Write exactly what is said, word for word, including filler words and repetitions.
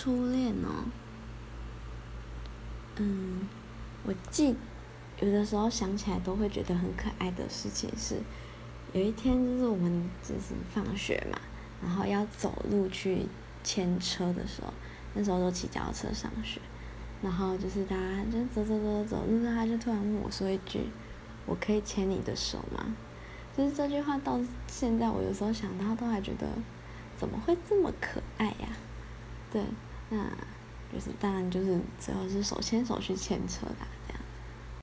初恋哦，嗯，我记有的时候想起来都会觉得很可爱的事情是，有一天就是我们就是放学嘛，然后要走路去牵车的时候，那时候都骑脚踏车上学，然后就是大家就走走走走，路上他就突然问我说一句：“我可以牵你的手吗？”就是这句话到现在我有时候想到都还觉得怎么会这么可爱呀、啊？对，那就是当然就是最后是手牵手去牵车的、啊。